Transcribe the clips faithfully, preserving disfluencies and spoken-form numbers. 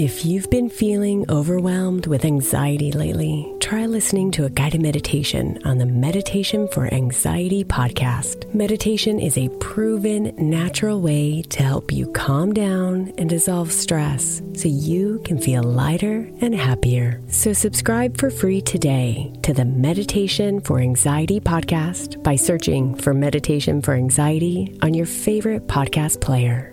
If you've been feeling overwhelmed with anxiety lately, try listening to a guided meditation on the Meditation for Anxiety podcast. Meditation is a proven, natural way to help you calm down and dissolve stress so you can feel lighter and happier. So subscribe for free today to the Meditation for Anxiety podcast by searching for Meditation for Anxiety on your favorite podcast player.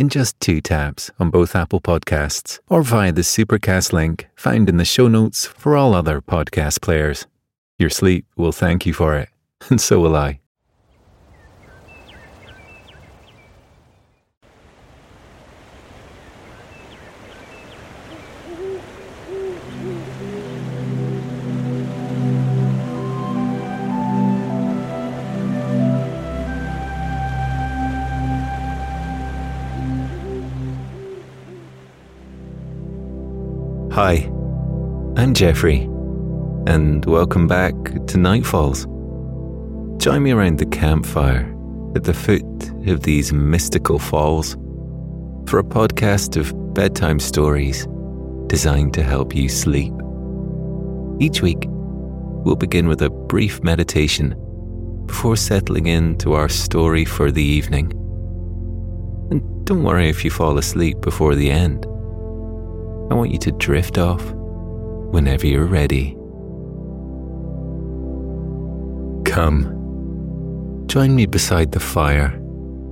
in just two taps on both Apple Podcasts or via the Supercast link found in the show notes for all other podcast players. Your sleep will thank you for it, and so will I. Hi, I'm Jeffrey, and welcome back to Night Falls. Join me around the campfire at the foot of these mystical falls for a podcast of bedtime stories designed to help you sleep. Each week, we'll begin with a brief meditation before settling into our story for the evening. And don't worry if you fall asleep before the end. I want you to drift off whenever you're ready. Come, join me beside the fire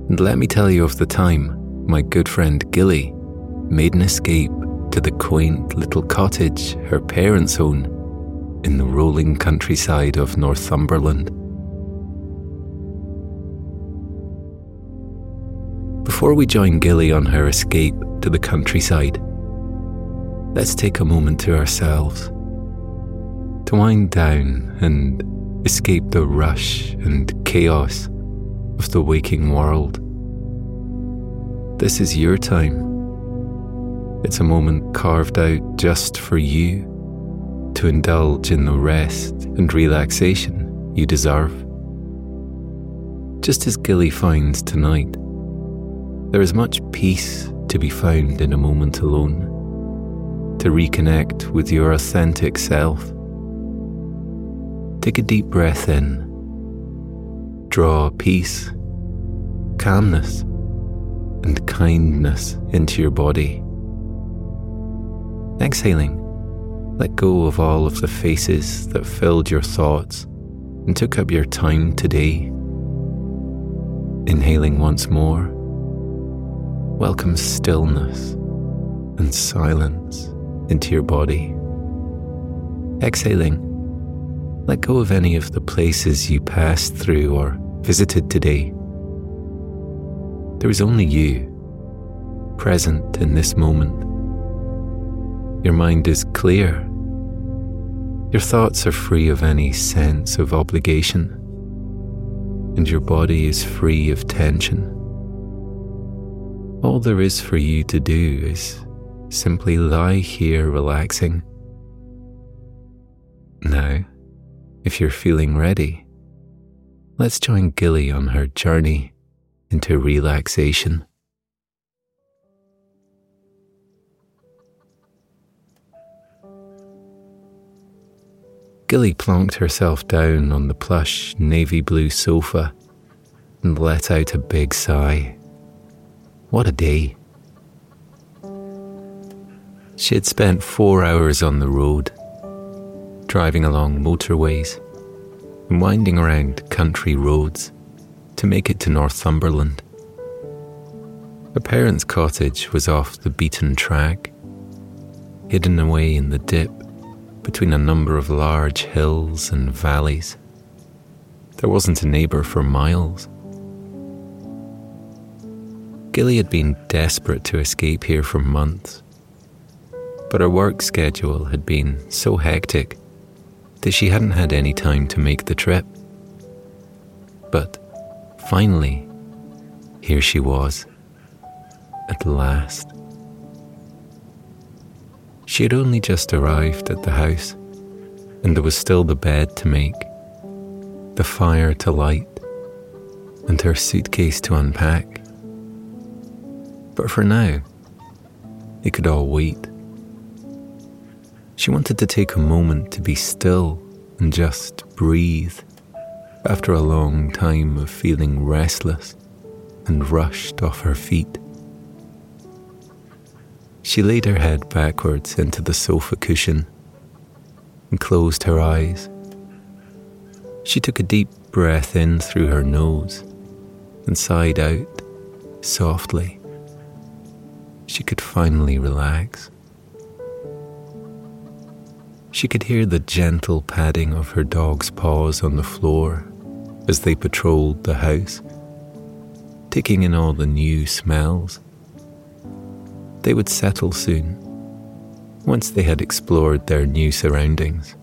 and let me tell you of the time my good friend Gilly made an escape to the quaint little cottage her parents own in the rolling countryside of Northumberland. Before we join Gilly on her escape to the countryside, let's take a moment to ourselves, to wind down and escape the rush and chaos of the waking world. This is your time. It's a moment carved out just for you to indulge in the rest and relaxation you deserve. Just as Gilly finds tonight, there is much peace to be found in a moment alone, to reconnect with your authentic self. Take a deep breath in. Draw peace, calmness, and kindness into your body. Exhaling, let go of all of the faces that filled your thoughts and took up your time today. Inhaling once more, welcome stillness and silence into your body. Exhaling, let go of any of the places you passed through or visited today. There is only you, present in this moment. Your mind is clear. Your thoughts are free of any sense of obligation, and your body is free of tension. All there is for you to do is simply lie here relaxing. Now, if you're feeling ready, let's join Gilly on her journey into relaxation. Gilly plonked herself down on the plush navy blue sofa and let out a big sigh. What a day. She had spent four hours on the road, driving along motorways and winding around country roads to make it to Northumberland. Her parents' cottage was off the beaten track, hidden away in the dip between a number of large hills and valleys. There wasn't a neighbour for miles. Gilly had been desperate to escape here for months. but her work schedule had been so hectic that she hadn't had any time to make the trip. But finally, here she was, at last. She had only just arrived at the house, and there was still the bed to make, the fire to light, and her suitcase to unpack. But for now, it could all wait. She wanted to take a moment to be still and just breathe after a long time of feeling restless and rushed off her feet. She laid her head backwards into the sofa cushion and closed her eyes. She took a deep breath in through her nose and sighed out softly. She could finally relax. She could hear the gentle padding of her dog's paws on the floor as they patrolled the house, taking in all the new smells. They would settle soon, once they had explored their new surroundings.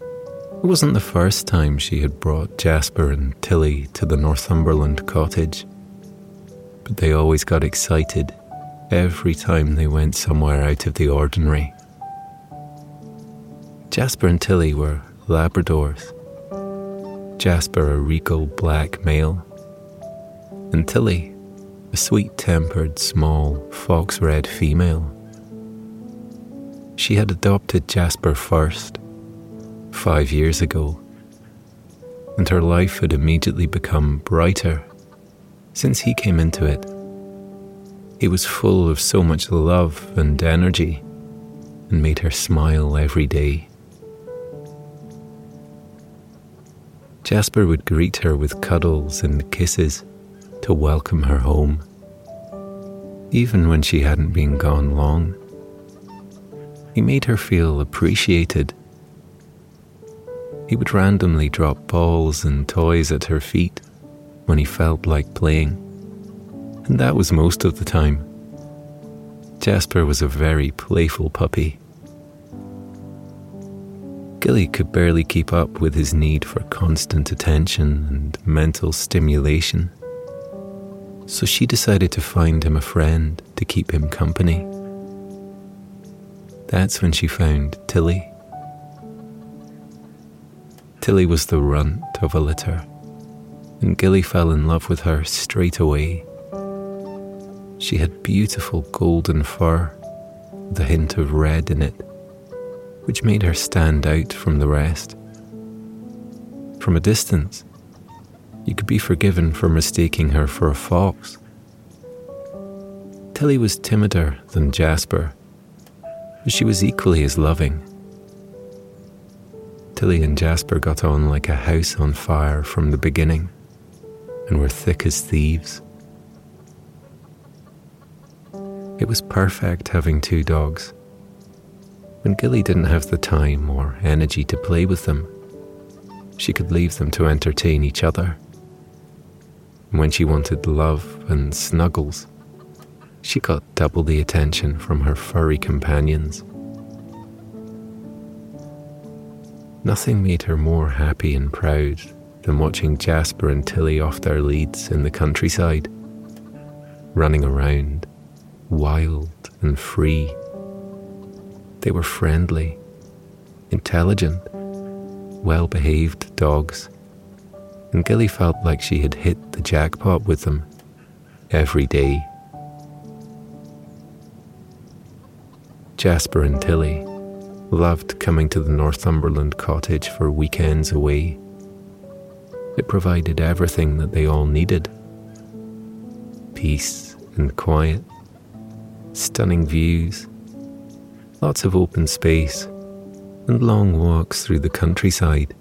It wasn't the first time she had brought Jasper and Tilly to the Northumberland cottage, but they always got excited every time they went somewhere out of the ordinary. Jasper and Tilly were Labradors, Jasper a regal black male, and Tilly a sweet-tempered, small, fox-red female. She had adopted Jasper first, five years ago, and her life had immediately become brighter since he came into it. He was full of so much love and energy and made her smile every day. Jasper would greet her with cuddles and kisses to welcome her home, even when she hadn't been gone long. He made her feel appreciated. He would randomly drop balls and toys at her feet when he felt like playing, and that was most of the time. Jasper was a very playful puppy. Gilly could barely keep up with his need for constant attention and mental stimulation, so she decided to find him a friend to keep him company. That's when she found Tilly. Tilly was the runt of a litter, and Gilly fell in love with her straight away. She had beautiful golden fur with a hint of red in it, which made her stand out from the rest. From a distance, you could be forgiven for mistaking her for a fox. Tilly was timider than Jasper, but she was equally as loving. Tilly and Jasper got on like a house on fire from the beginning and were thick as thieves. It was perfect having two dogs. When Gilly didn't have the time or energy to play with them, she could leave them to entertain each other. When she wanted love and snuggles, she got double the attention from her furry companions. Nothing made her more happy and proud than watching Jasper and Tilly off their leads in the countryside, running around, wild and free. They were friendly, intelligent, well-behaved dogs, and Gilly felt like she had hit the jackpot with them every day. Jasper and Tilly loved coming to the Northumberland cottage for weekends away. It provided everything that they all needed: peace and quiet, stunning views, lots of open space, and long walks through the countryside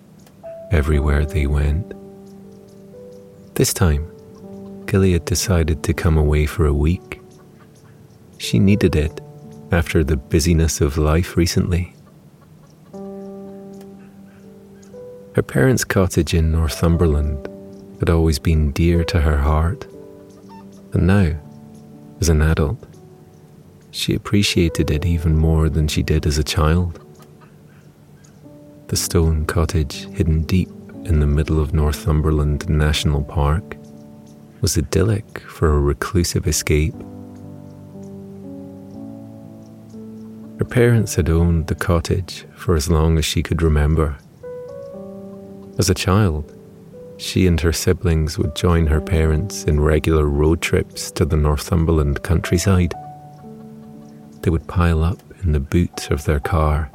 everywhere they went. This time, Gilly had decided to come away for a week. She needed it after the busyness of life recently. Her parents' cottage in Northumberland had always been dear to her heart, and now, as an adult, She appreciated it even more than she did as a child. The stone cottage, hidden deep in the middle of Northumberland National Park, was idyllic for a reclusive escape. Her parents had owned the cottage for as long as she could remember. As a child, she and her siblings would join her parents in regular road trips to the Northumberland countryside. They would pile up in the boot of their car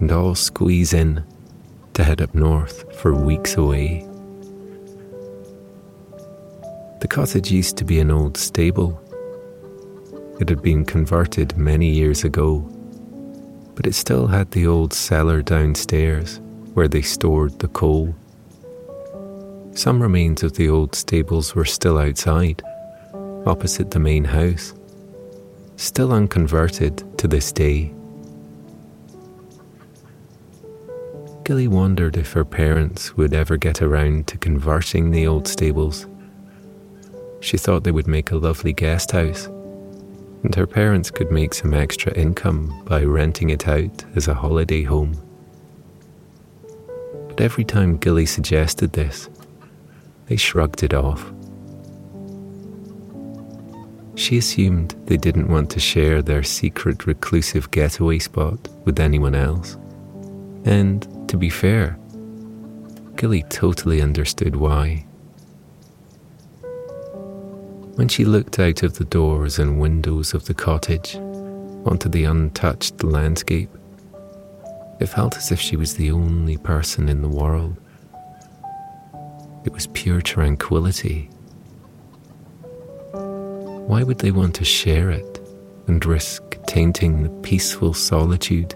and all squeeze in to head up north for weeks away. The cottage used to be an old stable. It had been converted many years ago, but it still had the old cellar downstairs where they stored the coal. Some remains of the old stables were still outside, opposite the main house, still unconverted to this day. Gilly wondered if her parents would ever get around to converting the old stables. She thought they would make a lovely guest house, and her parents could make some extra income by renting it out as a holiday home. But every time Gilly suggested this, they shrugged it off. She assumed they didn't want to share their secret reclusive getaway spot with anyone else. And, to be fair, Gilly totally understood why. When she looked out of the doors and windows of the cottage onto the untouched landscape, it felt as if she was the only person in the world. It was pure tranquility. Why would they want to share it and risk tainting the peaceful solitude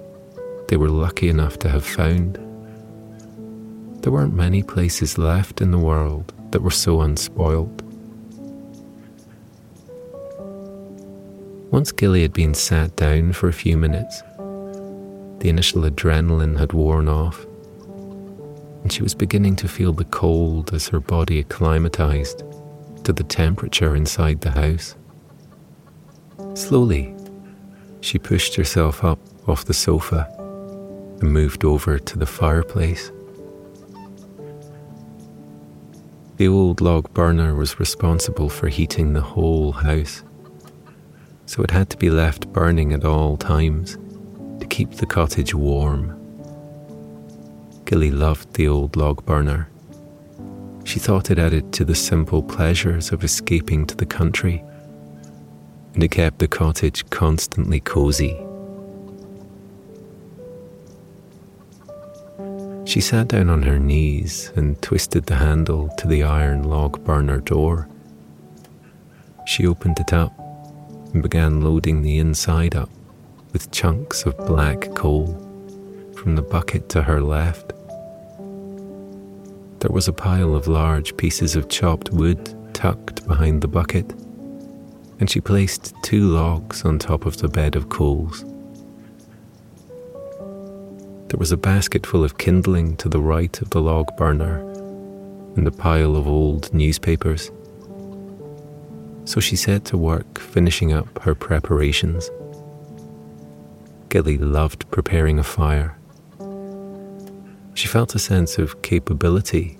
they were lucky enough to have found? There weren't many places left in the world that were so unspoiled. Once Gilly had been sat down for a few minutes, the initial adrenaline had worn off, and she was beginning to feel the cold as her body acclimatized to the temperature inside the house. Slowly, she pushed herself up off the sofa and moved over to the fireplace. The old log burner was responsible for heating the whole house, so it had to be left burning at all times to keep the cottage warm. Gilly loved the old log burner. She thought it added to the simple pleasures of escaping to the country, and it kept the cottage constantly cozy. She sat down on her knees and twisted the handle to the iron log burner door. She opened it up and began loading the inside up with chunks of black coal from the bucket to her left. There was a pile of large pieces of chopped wood tucked behind the bucket, and she placed two logs on top of the bed of coals. There was a basket full of kindling to the right of the log burner and a pile of old newspapers. So she set to work finishing up her preparations. Gilly loved preparing a fire. She felt a sense of capability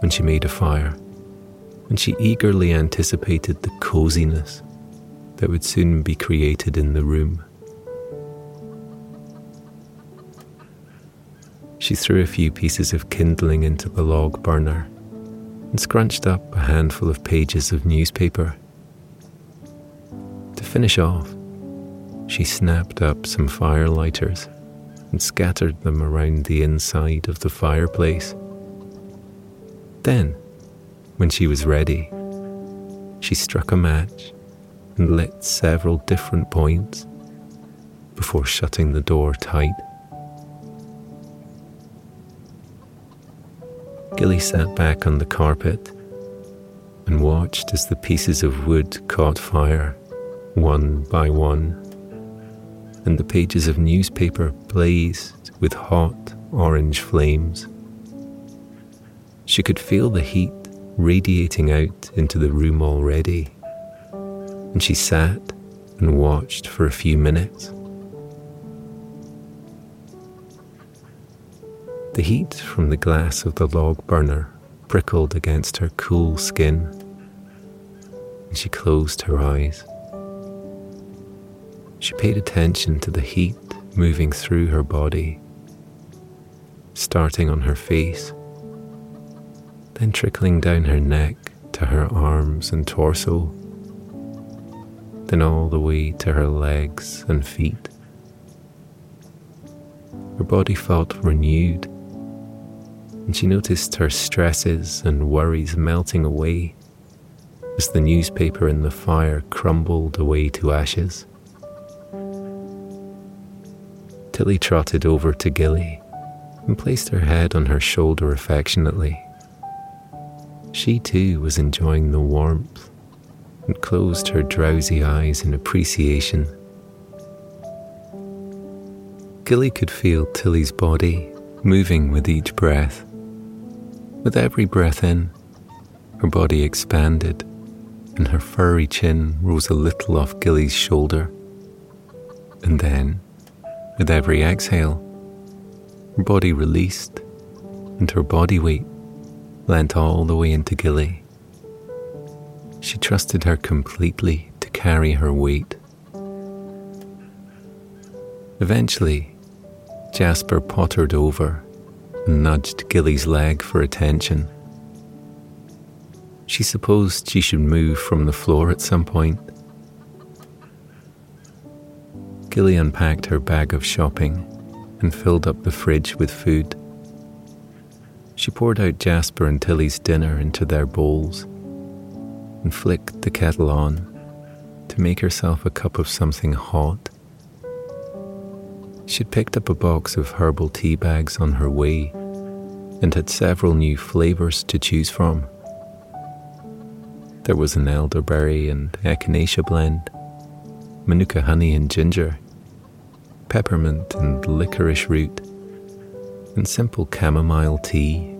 when she made a fire, and she eagerly anticipated the coziness that would soon be created in the room. She threw a few pieces of kindling into the log burner and scrunched up a handful of pages of newspaper. To finish off, she snapped up some fire lighters and scattered them around the inside of the fireplace. Then, when she was ready, she struck a match and lit several different points before shutting the door tight. Gilly sat back on the carpet and watched as the pieces of wood caught fire, one by one, and the pages of newspaper blazed with hot orange flames. She could feel the heat radiating out into the room already, and she sat and watched for a few minutes. The heat from the glass of the log burner prickled against her cool skin, and she closed her eyes. She paid attention to the heat moving through her body, starting on her face, then trickling down her neck to her arms and torso, then all the way to her legs and feet. Her body felt renewed, and she noticed her stresses and worries melting away as the newspaper in the fire crumbled away to ashes. Tilly trotted over to Gilly and placed her head on her shoulder affectionately. She too was enjoying the warmth and closed her drowsy eyes in appreciation. Gilly could feel Tilly's body moving with each breath. With every breath in, her body expanded and her furry chin rose a little off Gilly's shoulder. And then, with every exhale, her body released and her body weight leant all the way into Gilly. She trusted her completely to carry her weight. Eventually, Jasper pottered over and nudged Gilly's leg for attention. She supposed she should move from the floor at some point. Gilly unpacked her bag of shopping and filled up the fridge with food. She poured out Jasper and Tilly's dinner into their bowls and flicked the kettle on to make herself a cup of something hot. She'd picked up a box of herbal tea bags on her way and had several new flavors to choose from. There was an elderberry and echinacea blend, manuka honey and ginger, peppermint and licorice root, and simple chamomile tea.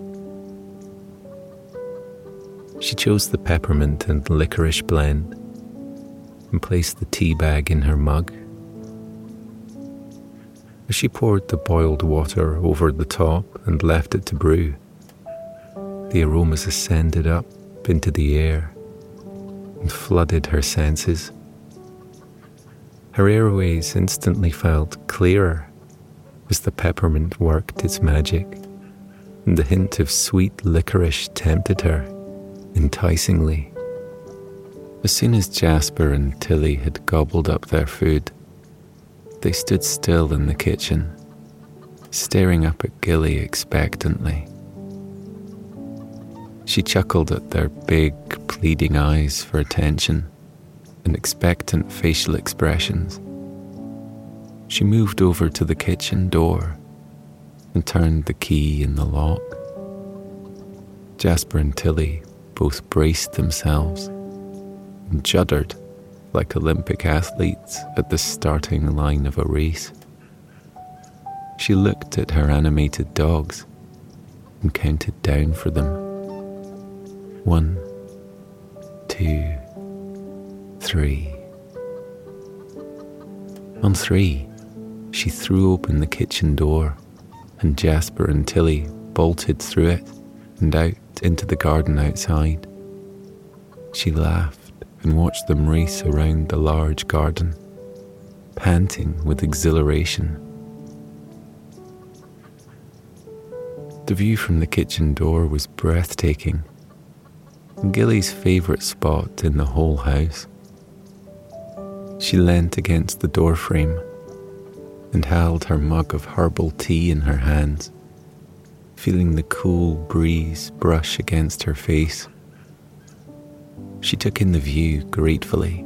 She chose the peppermint and licorice blend and placed the tea bag in her mug. As she poured the boiled water over the top and left it to brew, the aromas ascended up into the air and flooded her senses. Her airways instantly felt clearer as the peppermint worked its magic, and the hint of sweet licorice tempted her enticingly. As soon as Jasper and Tilly had gobbled up their food, they stood still in the kitchen, staring up at Gilly expectantly. She chuckled at their big, pleading eyes for attention and expectant facial expressions. She moved over to the kitchen door and turned the key in the lock. Jasper and Tilly both braced themselves and juddered like Olympic athletes at the starting line of a race. She looked at her animated dogs and counted down for them. One, two, three. On three, she threw open the kitchen door, and Jasper and Tilly bolted through it and out into the garden outside. She laughed and watched them race around the large garden, panting with exhilaration. The view from the kitchen door was breathtaking, Gilly's favourite spot in the whole house. She leant against the doorframe and held her mug of herbal tea in her hands, feeling the cool breeze brush against her face. She took in the view gratefully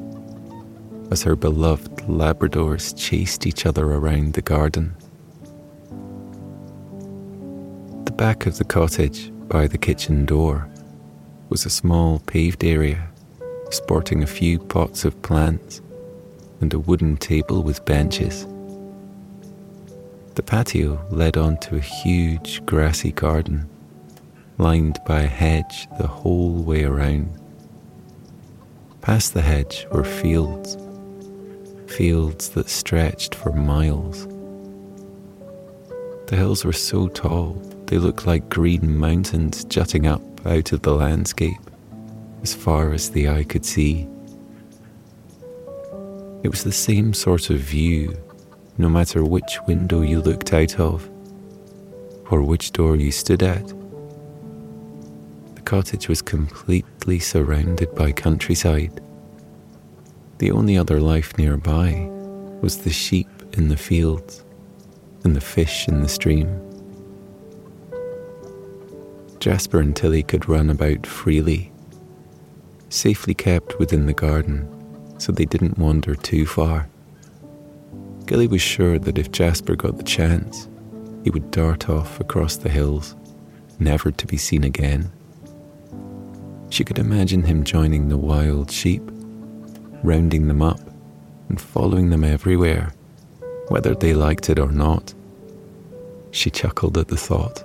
as her beloved Labradors chased each other around the garden. The back of the cottage by the kitchen door was a small paved area sporting a few pots of plants and a wooden table with benches. The patio led on to a huge grassy garden, lined by a hedge the whole way around. Past the hedge were fields, fields that stretched for miles. The hills were so tall, they looked like green mountains jutting up out of the landscape, as far as the eye could see. It was the same sort of view, no matter which window you looked out of, or which door you stood at. The cottage was completely surrounded by countryside. The only other life nearby was the sheep in the fields and the fish in the stream. Jasper and Tilly could run about freely, safely kept within the garden, so they didn't wander too far. Gilly was sure that if Jasper got the chance, he would dart off across the hills, never to be seen again. She could imagine him joining the wild sheep, rounding them up and following them everywhere, whether they liked it or not. She chuckled at the thought.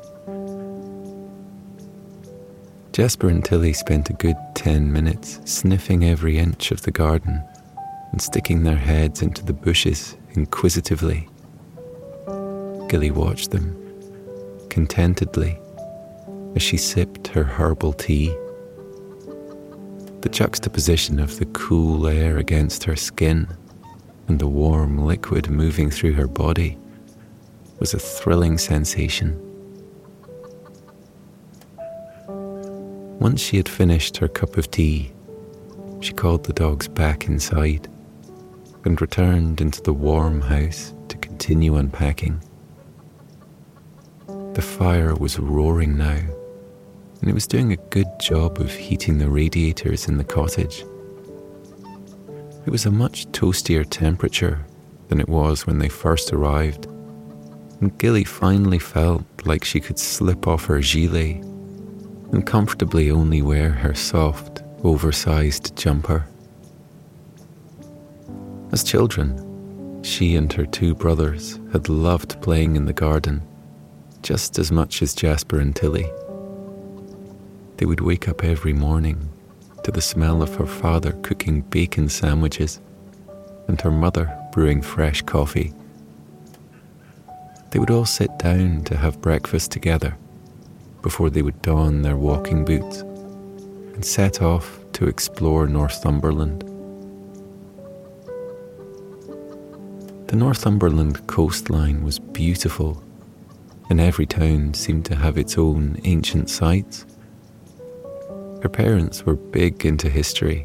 Jasper and Tilly spent a good ten minutes sniffing every inch of the garden and sticking their heads into the bushes inquisitively. Gilly watched them, contentedly, as she sipped her herbal tea. The juxtaposition of the cool air against her skin and the warm liquid moving through her body was a thrilling sensation. Once she had finished her cup of tea, she called the dogs back inside and returned into the warm house to continue unpacking. The fire was roaring now, and it was doing a good job of heating the radiators in the cottage. It was a much toastier temperature than it was when they first arrived, and Gilly finally felt like she could slip off her gilet and comfortably only wear her soft, oversized jumper. As children, she and her two brothers had loved playing in the garden, just as much as Jasper and Tilly. They would wake up every morning to the smell of her father cooking bacon sandwiches and her mother brewing fresh coffee. They would all sit down to have breakfast together before they would don their walking boots and set off to explore Northumberland. The Northumberland coastline was beautiful, and every town seemed to have its own ancient sites. Her parents were big into history,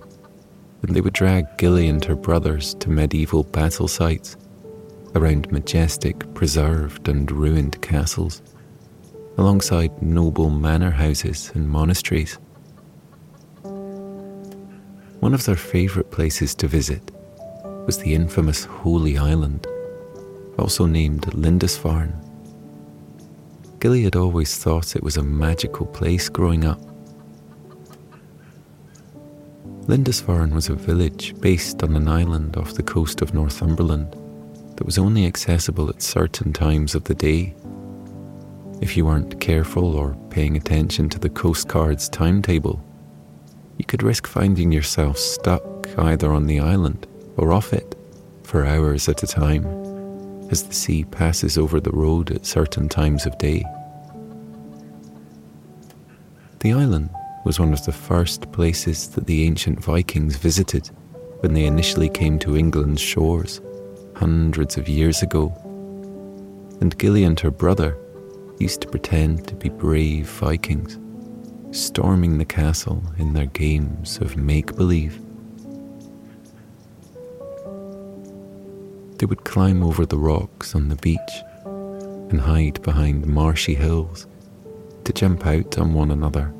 and they would drag Gilly and her brothers to medieval battle sites around majestic, preserved and ruined castles, alongside noble manor houses and monasteries. One of their favourite places to visit was the infamous Holy Island, also named Lindisfarne. Gilly had always thought it was a magical place growing up. Lindisfarne was a village based on an island off the coast of Northumberland that was only accessible at certain times of the day. If you weren't careful or paying attention to the Coast Guard's timetable, you could risk finding yourself stuck either on the island or off it for hours at a time, as the sea passes over the road at certain times of day. The island was one of the first places that the ancient Vikings visited when they initially came to England's shores hundreds of years ago, and Gilly and her brother used to pretend to be brave Vikings, storming the castle in their games of make-believe. They would climb over the rocks on the beach and hide behind marshy hills to jump out on one another.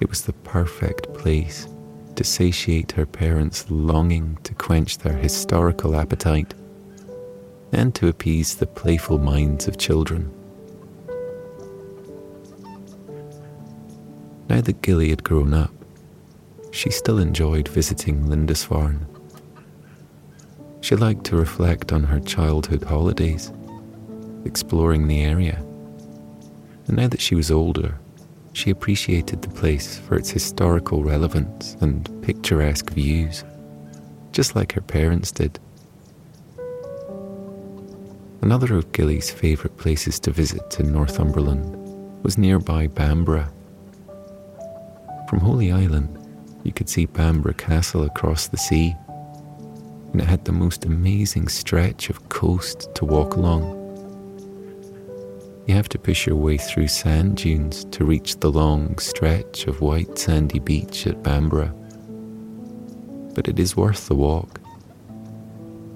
It was the perfect place to satiate her parents' longing to quench their historical appetite and to appease the playful minds of children. Now that Gilly had grown up, she still enjoyed visiting Lindisfarne. She liked to reflect on her childhood holidays, exploring the area, and now that she was older, she appreciated the place for its historical relevance and picturesque views, just like her parents did. Another of Gilly's favourite places to visit in Northumberland was nearby Bamburgh. From Holy Island, you could see Bamburgh Castle across the sea, and it had the most amazing stretch of coast to walk along. You have to push your way through sand dunes to reach the long stretch of white sandy beach at Bamburgh, but it is worth the walk.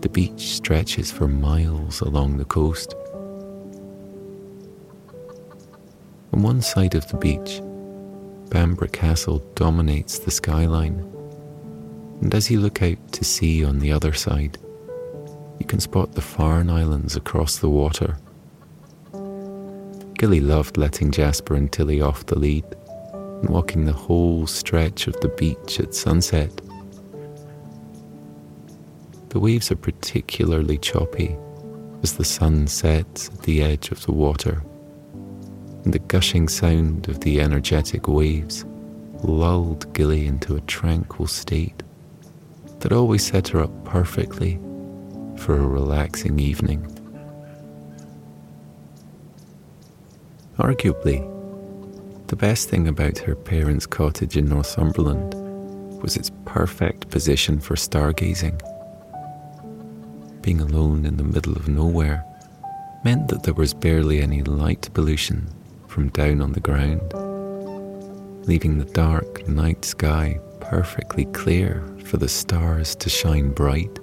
The beach stretches for miles along the coast. On one side of the beach, Bamburgh Castle dominates the skyline, and as you look out to sea on the other side, you can spot the Farne Islands across the water. Gilly loved letting Jasper and Tilly off the lead and walking the whole stretch of the beach at sunset. The waves are particularly choppy as the sun sets at the edge of the water, and the gushing sound of the energetic waves lulled Gilly into a tranquil state that always set her up perfectly for a relaxing evening. Arguably, the best thing about her parents' cottage in Northumberland was its perfect position for stargazing. Being alone in the middle of nowhere meant that there was barely any light pollution from down on the ground, leaving the dark night sky perfectly clear for the stars to shine bright.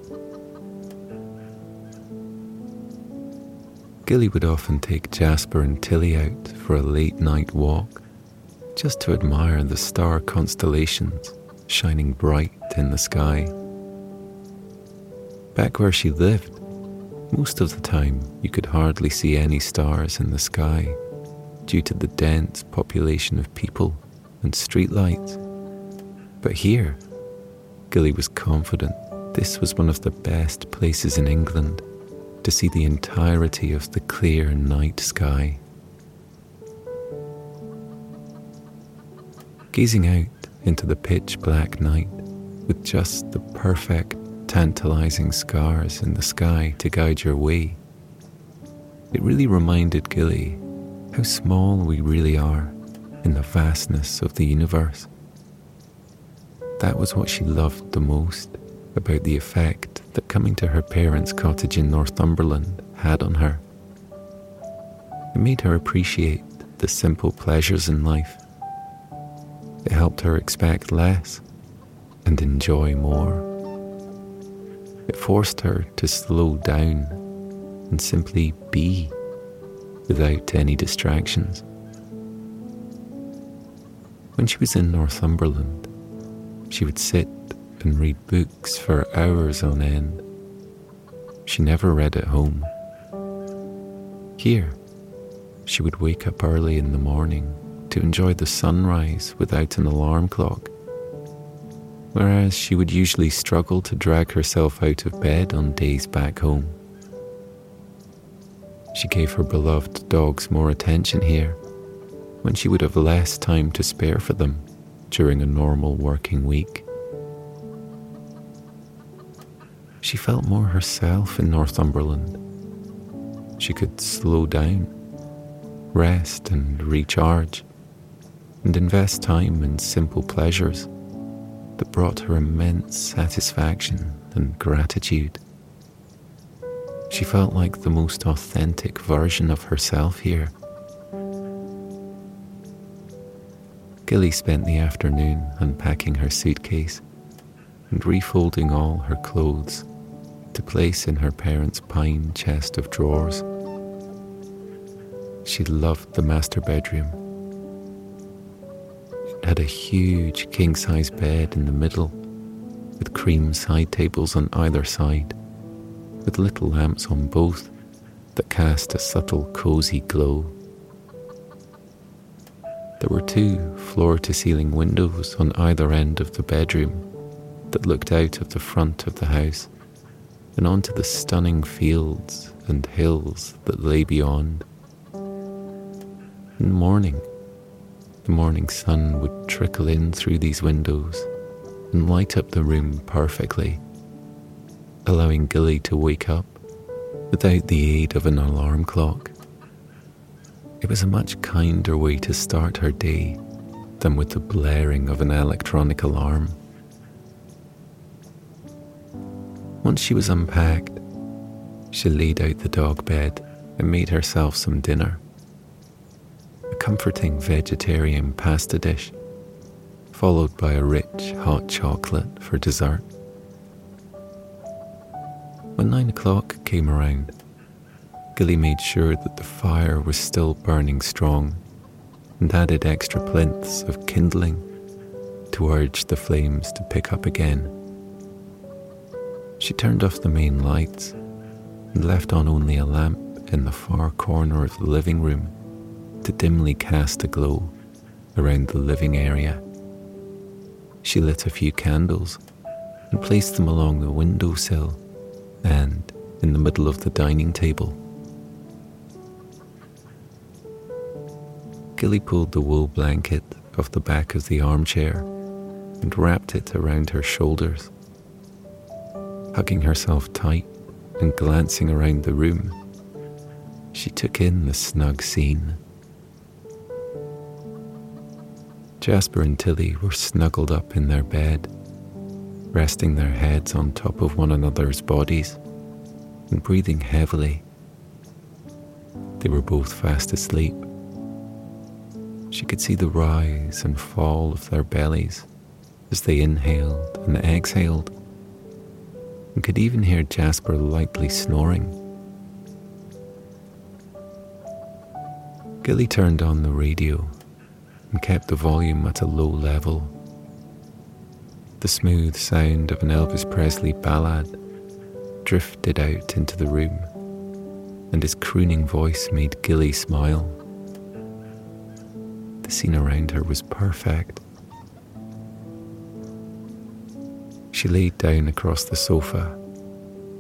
Gilly would often take Jasper and Tilly out for a late night walk just to admire the star constellations shining bright in the sky. Back where she lived, most of the time you could hardly see any stars in the sky due to the dense population of people and streetlights. But here, Gilly was confident this was one of the best places in England to see the entirety of the clear night sky. Gazing out into the pitch black night with just the perfect tantalizing scars in the sky to guide your way, it really reminded Gilly how small we really are in the vastness of the universe. That was what she loved the most about the effect that coming to her parents' cottage in Northumberland had on her. It made her appreciate the simple pleasures in life. It helped her expect less and enjoy more. It forced her to slow down and simply be without any distractions. When she was in Northumberland, she would sit and read books for hours on end. She never read at home. Here, she would wake up early in the morning to enjoy the sunrise without an alarm clock, whereas she would usually struggle to drag herself out of bed on days back home. She gave her beloved dogs more attention here, when she would have less time to spare for them during a normal working week. She felt more herself in Northumberland. She could slow down, rest and recharge, and invest time in simple pleasures that brought her immense satisfaction and gratitude. She felt like the most authentic version of herself here. Gilly spent the afternoon unpacking her suitcase and refolding all her clothes to place in her parents' pine chest of drawers. She loved the master bedroom. Had a huge king-size bed in the middle, with cream side tables on either side, with little lamps on both that cast a subtle cosy glow. There were two floor-to-ceiling windows on either end of the bedroom that looked out of the front of the house and onto the stunning fields and hills that lay beyond. In the morning, the morning sun would trickle in through these windows and light up the room perfectly allowing Gilly to wake up without the aid of an alarm clock. It was a much kinder way to start her day than with the blaring of an electronic alarm. Once she was unpacked, she laid out the dog bed and made herself some dinner. A comforting vegetarian pasta dish, followed by a rich hot chocolate for dessert. When nine o'clock came around, Gilly made sure that the fire was still burning strong and added extra plinths of kindling to urge the flames to pick up again. She turned off the main lights and left on only a lamp in the far corner of the living room to dimly cast a glow around the living area. She lit a few candles and placed them along the windowsill and in the middle of the dining table. Gilly pulled the wool blanket off the back of the armchair and wrapped it around her shoulders. Hugging herself tight and glancing around the room, she took in the snug scene. Jasper and Tilly were snuggled up in their bed, resting their heads on top of one another's bodies and breathing heavily. They were both fast asleep. She could see the rise and fall of their bellies as they inhaled and exhaled, and could even hear Jasper lightly snoring. Gilly turned on the radio and kept the volume at a low level. The smooth sound of an Elvis Presley ballad drifted out into the room, and his crooning voice made Gilly smile. The scene around her was perfect. She laid down across the sofa,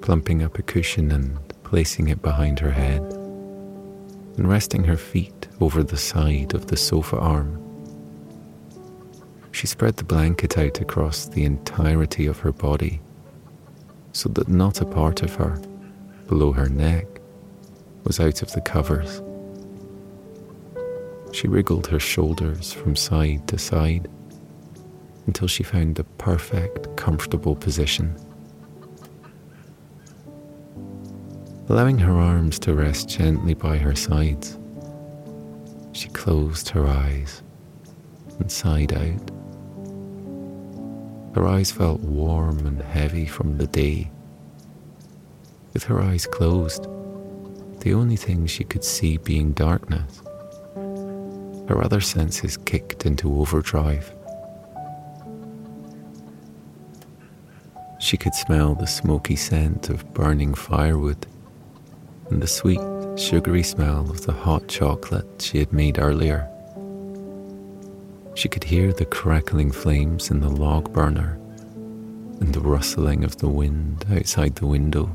plumping up a cushion and placing it behind her head, and resting her feet over the side of the sofa arm. She spread the blanket out across the entirety of her body, so that not a part of her, below her neck, was out of the covers. She wriggled her shoulders from side to side until she found the perfect, comfortable position. Allowing her arms to rest gently by her sides, she closed her eyes and sighed out. Her eyes felt warm and heavy from the day. With her eyes closed, the only thing she could see being darkness, her other senses kicked into overdrive. She could smell the smoky scent of burning firewood and the sweet, sugary smell of the hot chocolate she had made earlier. She could hear the crackling flames in the log burner and the rustling of the wind outside the window.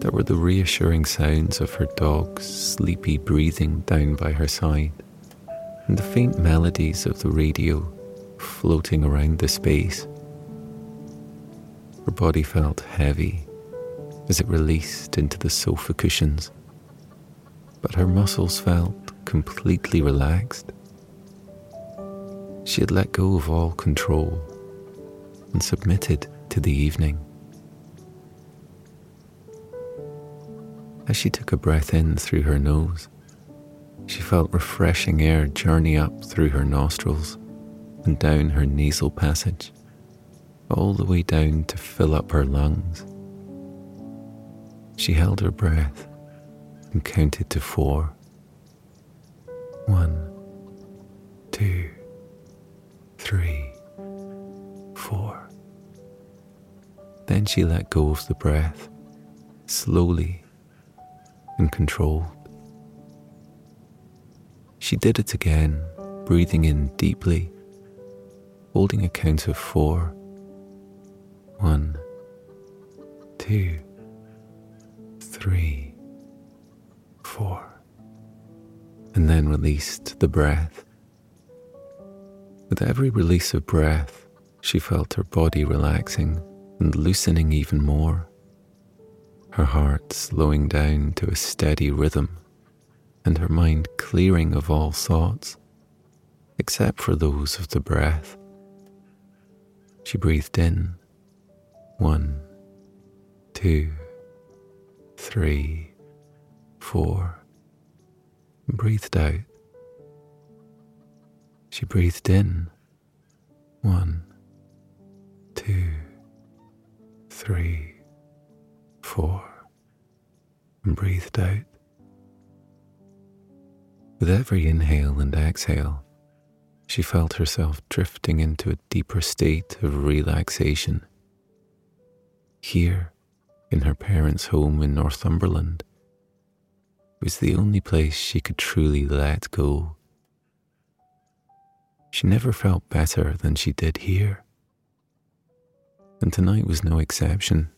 There were the reassuring sounds of her dog's sleepy breathing down by her side and the faint melodies of the radio floating around the space. Her body felt heavy as it released into the sofa cushions, but her muscles felt completely relaxed. She had let go of all control and submitted to the evening. As she took a breath in through her nose, she felt refreshing air journey up through her nostrils and down her nasal passage, all the way down to fill up her lungs. She held her breath and counted to four. One, two, three, four. Then she let go of the breath, slowly and controlled. She did it again, breathing in deeply, holding a count of four. One, two, three, four. And then released the breath. With every release of breath, she felt her body relaxing and loosening even more, her heart slowing down to a steady rhythm and her mind clearing of all thoughts, except for those of the breath. She breathed in, one, two, three, four, and breathed out. She breathed in, one, two, three, four, and breathed out. With every inhale and exhale, she felt herself drifting into a deeper state of relaxation. Here, in her parents' home in Northumberland, was the only place she could truly let go. She never felt better than she did here, and tonight was no exception.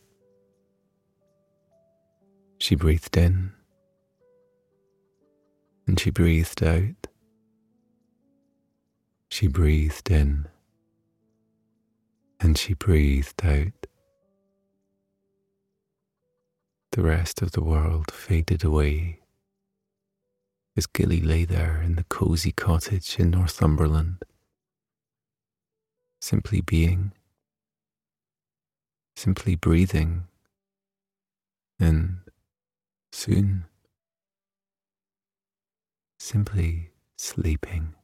She breathed in, and she breathed out. She breathed in, and she breathed out. The rest of the world faded away as Gilly lay there in the cosy cottage in Northumberland, simply being, simply breathing, and soon, simply sleeping.